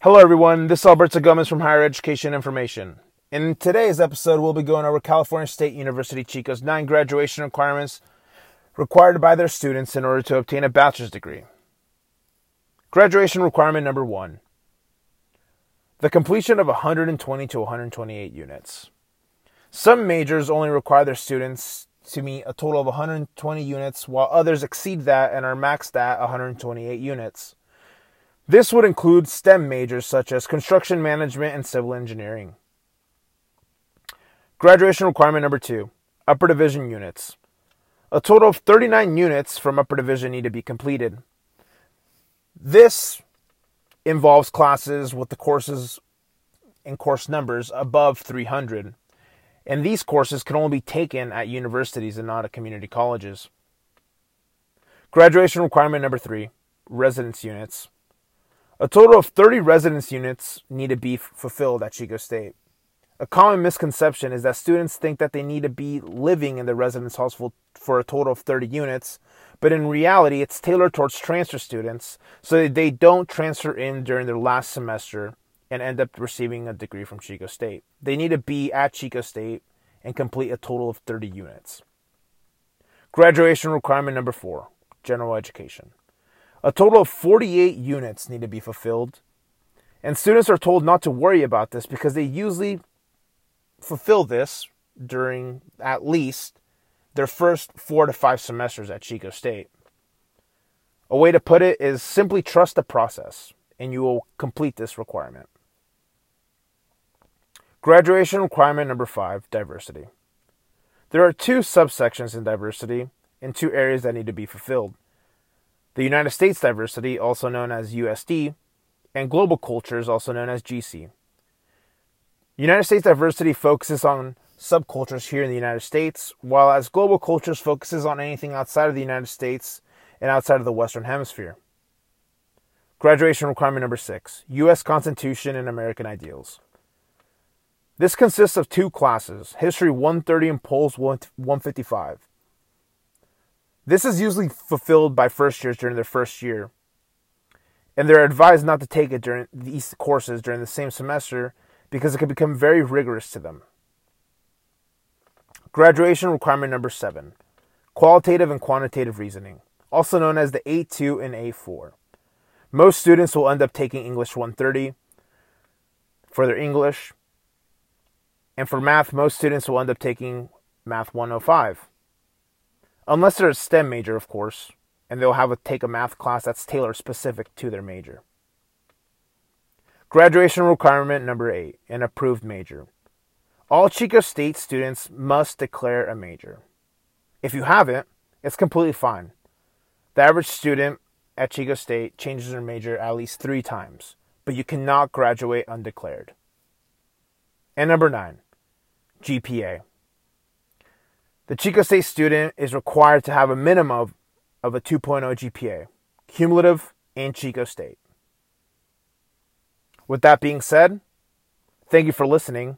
Hello everyone, this is Alberto Gomez from Higher Education Information. In today's episode, we'll be going over California State University Chico's 9 graduation requirements required by their students in order to obtain a bachelor's degree. Graduation requirement number 1. The completion of 120 to 128 units. Some majors only require their students to meet a total of 120 units, while others exceed that and are maxed at 128 units. This would include STEM majors such as construction management and civil engineering. Graduation requirement number 2, upper division units. A total of 39 units from upper division need to be completed. This involves classes with the courses and course numbers above 300. And these courses can only be taken at universities and not at community colleges. Graduation requirement number 3, residence units. A total of 30 residence units need to be fulfilled at Chico State. A common misconception is that students think that they need to be living in the residence halls for a total of 30 units, but in reality, it's tailored towards transfer students so that they don't transfer in during their last semester and end up receiving a degree from Chico State. They need to be at Chico State and complete a total of 30 units. Graduation requirement number 4, general education. A total of 48 units need to be fulfilled, and students are told not to worry about this because they usually fulfill this during at least their first 4 to 5 semesters at Chico State. A way to put it is simply trust the process, and you will complete this requirement. Graduation requirement number 5, diversity. There are 2 subsections in diversity and 2 areas that need to be fulfilled. The United States diversity, also known as USD, and global cultures, also known as GC. United States diversity focuses on subcultures here in the United States, while as global cultures focuses on anything outside of the United States and outside of the Western Hemisphere. Graduation requirement number 6, U.S. Constitution and American Ideals. This consists of 2 classes, History 130 and Polls 155. This is usually fulfilled by first years during their first year, and they're advised not to take it during these courses during the same semester because it can become very rigorous to them. Graduation requirement number 7, qualitative and quantitative reasoning, also known as the A2 and A4. Most students will end up taking English 130 for their English, and for math, most students will end up taking math 105. Unless they're a STEM major, of course, and they'll have to take a math class that's tailored specific to their major. Graduation requirement number 8, an approved major. All Chico State students must declare a major. If you haven't, it's completely fine. The average student at Chico State changes their major at least 3 times, but you cannot graduate undeclared. And number 9, GPA. The Chico State student is required to have a minimum of a 2.0 GPA, cumulative in Chico State. With that being said, thank you for listening.